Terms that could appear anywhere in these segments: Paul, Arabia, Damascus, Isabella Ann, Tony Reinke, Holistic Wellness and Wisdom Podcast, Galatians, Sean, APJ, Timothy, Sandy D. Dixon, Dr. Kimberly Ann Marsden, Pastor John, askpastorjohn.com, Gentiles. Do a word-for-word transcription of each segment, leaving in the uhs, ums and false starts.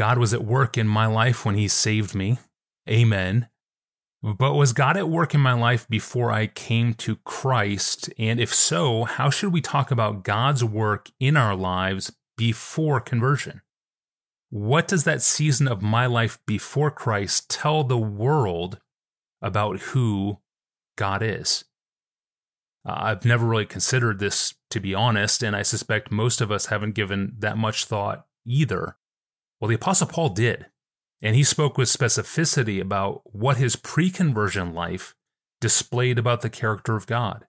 God was at work in my life when he saved me. Amen. But was God at work in my life before I came to Christ? And if so, how should we talk about God's work in our lives before conversion? What does that season of my life before Christ tell the world about who God is? Uh, I've never really considered this, to be honest, and I suspect most of us haven't given that much thought either. Well, the Apostle Paul did. And he spoke with specificity about what his pre-conversion life displayed about the character of God.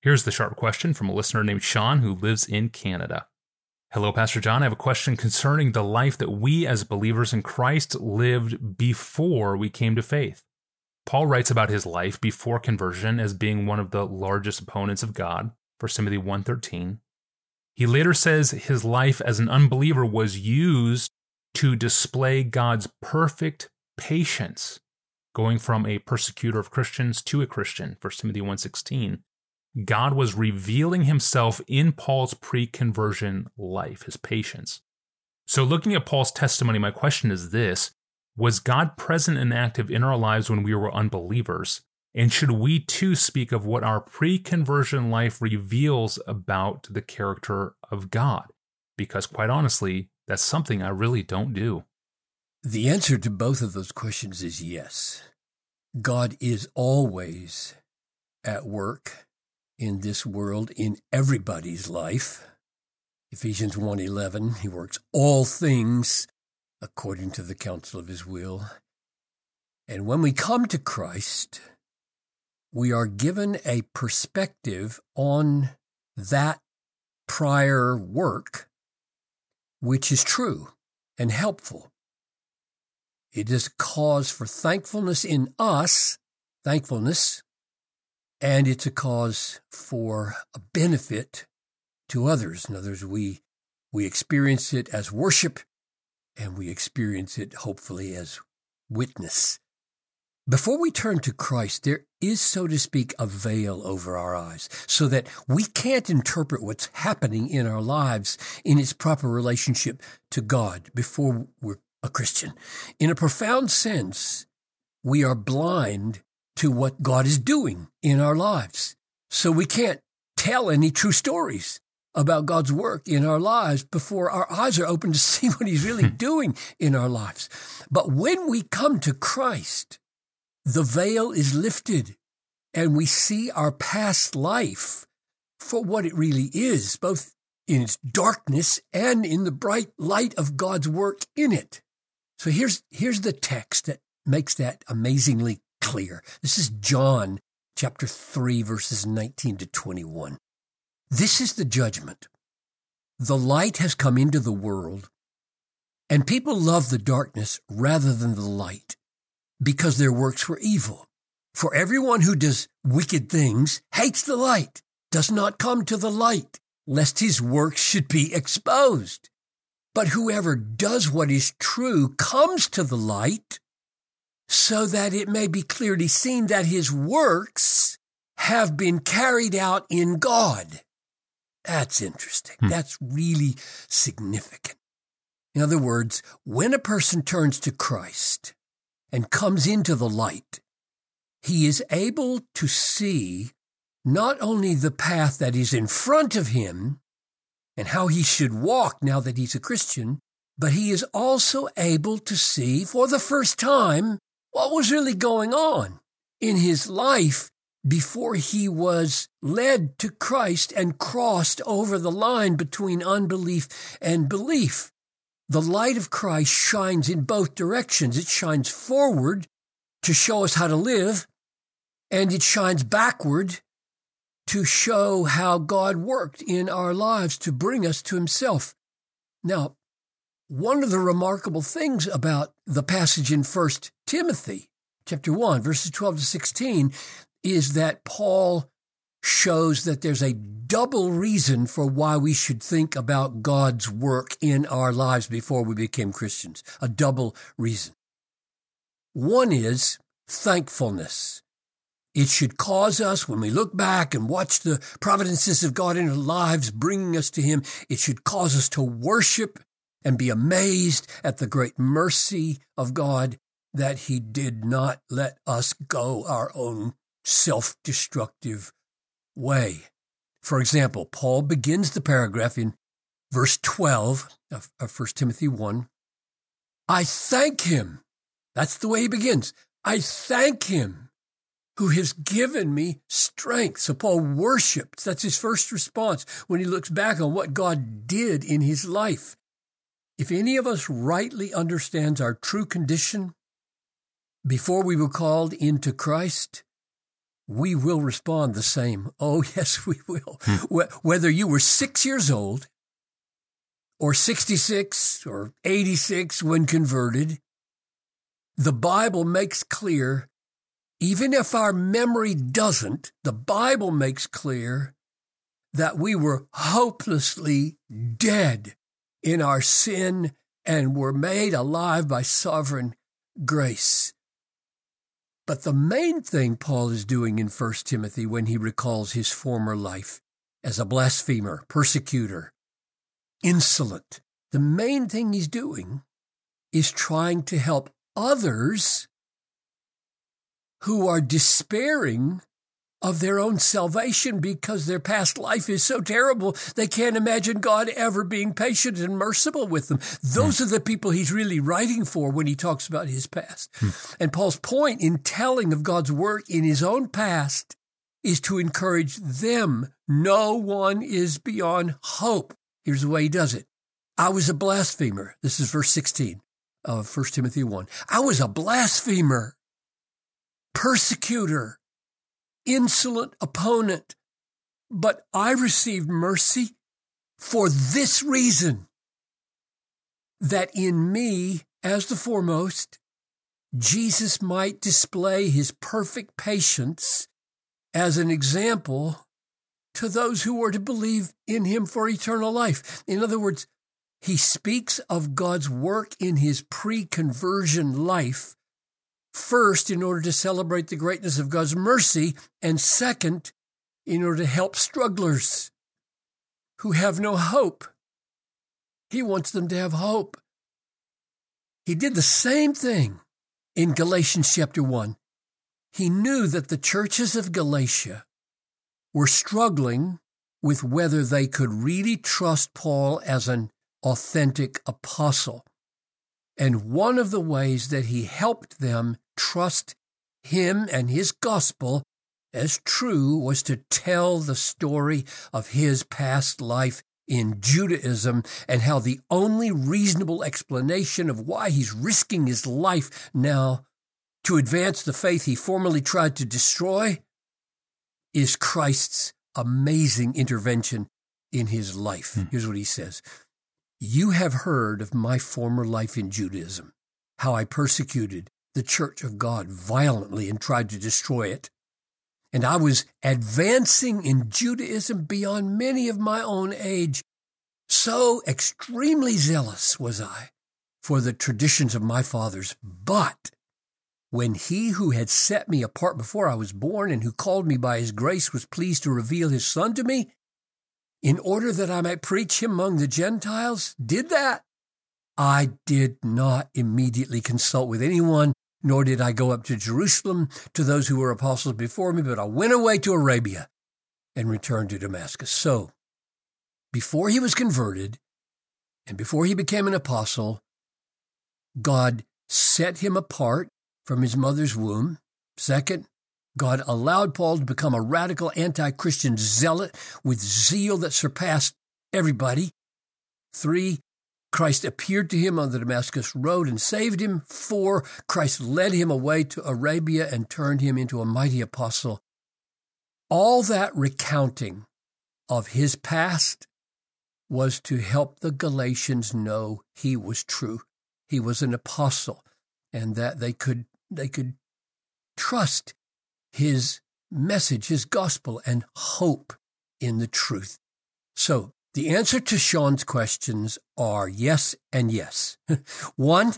Here's the sharp question from a listener named Sean who lives in Canada. Hello, Pastor John. I have a question concerning the life that we as believers in Christ lived before we came to faith. Paul writes about his life before conversion as being one of the largest opponents of God, First Timothy one thirteen. He later says his life as an unbeliever was used to display God's perfect patience, going from a persecutor of Christians to a Christian, First Timothy one sixteen. God was revealing himself in Paul's pre-conversion life, his patience. So looking at Paul's testimony, my question is this: was God present and active in our lives when we were unbelievers? And should we too speak of what our pre-conversion life reveals about the character of God? Because quite honestly, that's something I really don't do. The answer to both of those questions is yes. God is always at work in this world, in everybody's life. Ephesians one eleven, he works all things according to the counsel of his will. And when we come to Christ, we are given a perspective on that prior work, which is true and helpful. It is cause for thankfulness in us, thankfulness, and it's a cause for a benefit to others. In other words, we, we experience it as worship, and we experience it, hopefully, as witness. Before we turn to Christ, there is, so to speak, a veil over our eyes so that we can't interpret what's happening in our lives in its proper relationship to God before we're a Christian. In a profound sense, we are blind to what God is doing in our lives. So we can't tell any true stories about God's work in our lives before our eyes are open to see what he's really doing in our lives. But when we come to Christ, the veil is lifted, and we see our past life for what it really is, both in its darkness and in the bright light of God's work in it. So here's, here's the text that makes that amazingly clear. This is John chapter three, verses nineteen to twenty-one. This is the judgment. The light has come into the world, and people love the darkness rather than the light, because their works were evil. For everyone who does wicked things hates the light, does not come to the light, lest his works should be exposed. But whoever does what is true comes to the light, so that it may be clearly seen that his works have been carried out in God. That's interesting. Hmm. That's really significant. In other words, when a person turns to Christ and comes into the light, he is able to see not only the path that is in front of him and how he should walk now that he's a Christian, but he is also able to see for the first time what was really going on in his life before he was led to Christ and crossed over the line between unbelief and belief. The light of Christ shines in both directions. It shines forward to show us how to live, and it shines backward to show how God worked in our lives to bring us to himself. Now, one of the remarkable things about the passage in First Timothy chapter one, verses twelve to sixteen, is that Paul shows that there's a double reason for why we should think about God's work in our lives before we became Christians. A double reason. One is thankfulness. It should cause us, when we look back and watch the providences of God in our lives bringing us to him, it should cause us to worship and be amazed at the great mercy of God that he did not let us go our own self-destructive way. For example, Paul begins the paragraph in verse twelve of First Timothy one. I thank him. That's the way he begins. I thank him who has given me strength. So Paul worships. That's his first response when he looks back on what God did in his life. If any of us rightly understands our true condition before we were called into Christ, we will respond the same. Oh, yes, we will. Hmm. Whether you were six years old or sixty-six or eighty-six when converted, the Bible makes clear, even if our memory doesn't, the Bible makes clear that we were hopelessly dead in our sin and were made alive by sovereign grace. But the main thing Paul is doing in First Timothy when he recalls his former life as a blasphemer, persecutor, insolent, the main thing he's doing is trying to help others who are despairing of their own salvation because their past life is so terrible they can't imagine God ever being patient and merciful with them. Those are the people he's really writing for when he talks about his past. Hmm. And Paul's point in telling of God's work in his own past is to encourage them. No one is beyond hope. Here's the way he does it. I was a blasphemer. This is verse sixteen of First Timothy one. I was a blasphemer, persecutor, insolent opponent, but I received mercy for this reason, that in me, as the foremost, Jesus might display his perfect patience as an example to those who were to believe in him for eternal life. In other words, he speaks of God's work in his pre-conversion life, first, in order to celebrate the greatness of God's mercy, and second, in order to help strugglers who have no hope. He wants them to have hope. He did the same thing in Galatians chapter one. He knew that the churches of Galatia were struggling with whether they could really trust Paul as an authentic apostle. And one of the ways that he helped them trust him and his gospel as true was to tell the story of his past life in Judaism and how the only reasonable explanation of why he's risking his life now to advance the faith he formerly tried to destroy is Christ's amazing intervention in his life. Hmm. Here's what he says. You have heard of my former life in Judaism, how I persecuted the church of God violently and tried to destroy it. And I was advancing in Judaism beyond many of my own age. So extremely zealous was I for the traditions of my fathers. But when he who had set me apart before I was born and who called me by his grace was pleased to reveal his son to me, in order that I might preach him among the Gentiles, did that. I did not immediately consult with anyone, nor did I go up to Jerusalem to those who were apostles before me, but I went away to Arabia and returned to Damascus. So, before he was converted and before he became an apostle, God set him apart from his mother's womb. Second, God allowed Paul to become a radical anti-Christian zealot with zeal that surpassed everybody. Three, Christ appeared to him on the Damascus road and saved him. Four, Christ led him away to Arabia and turned him into a mighty apostle. All that recounting of his past was to help the Galatians know he was true. He was an apostle, and that they could they could trust his message, his gospel, and hope in the truth. So the answer to Sean's questions are yes and yes. One,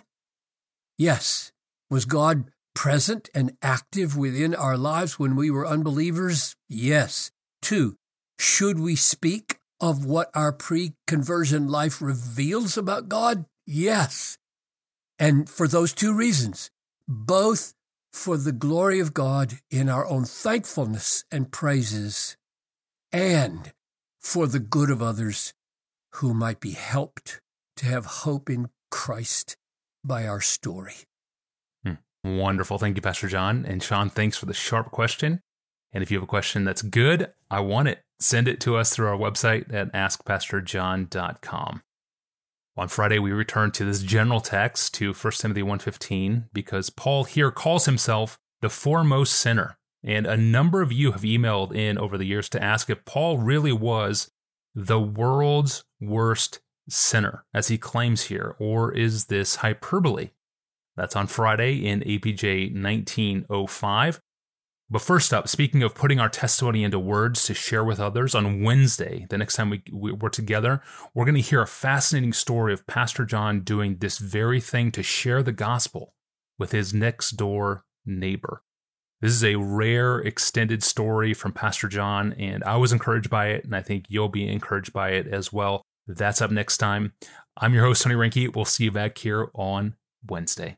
yes. Was God present and active within our lives when we were unbelievers? Yes. Two, should we speak of what our pre-conversion life reveals about God? Yes. And for those two reasons, both for the glory of God in our own thankfulness and praises, and for the good of others who might be helped to have hope in Christ by our story. Hmm. Wonderful. Thank you, Pastor John. And Sean, thanks for the sharp question. And if you have a question that's good, I want it. Send it to us through our website at ask pastor john dot com. On Friday, we return to this general text to First Timothy one fifteen, because Paul here calls himself the foremost sinner. And a number of you have emailed in over the years to ask if Paul really was the world's worst sinner, as he claims here, or is this hyperbole? That's on Friday in A P J nineteen oh five. But first up, speaking of putting our testimony into words to share with others, on Wednesday, the next time we, we, we're together, we're going to hear a fascinating story of Pastor John doing this very thing to share the gospel with his next-door neighbor. This is a rare extended story from Pastor John, and I was encouraged by it, and I think you'll be encouraged by it as well. That's up next time. I'm your host, Tony Reinke. We'll see you back here on Wednesday.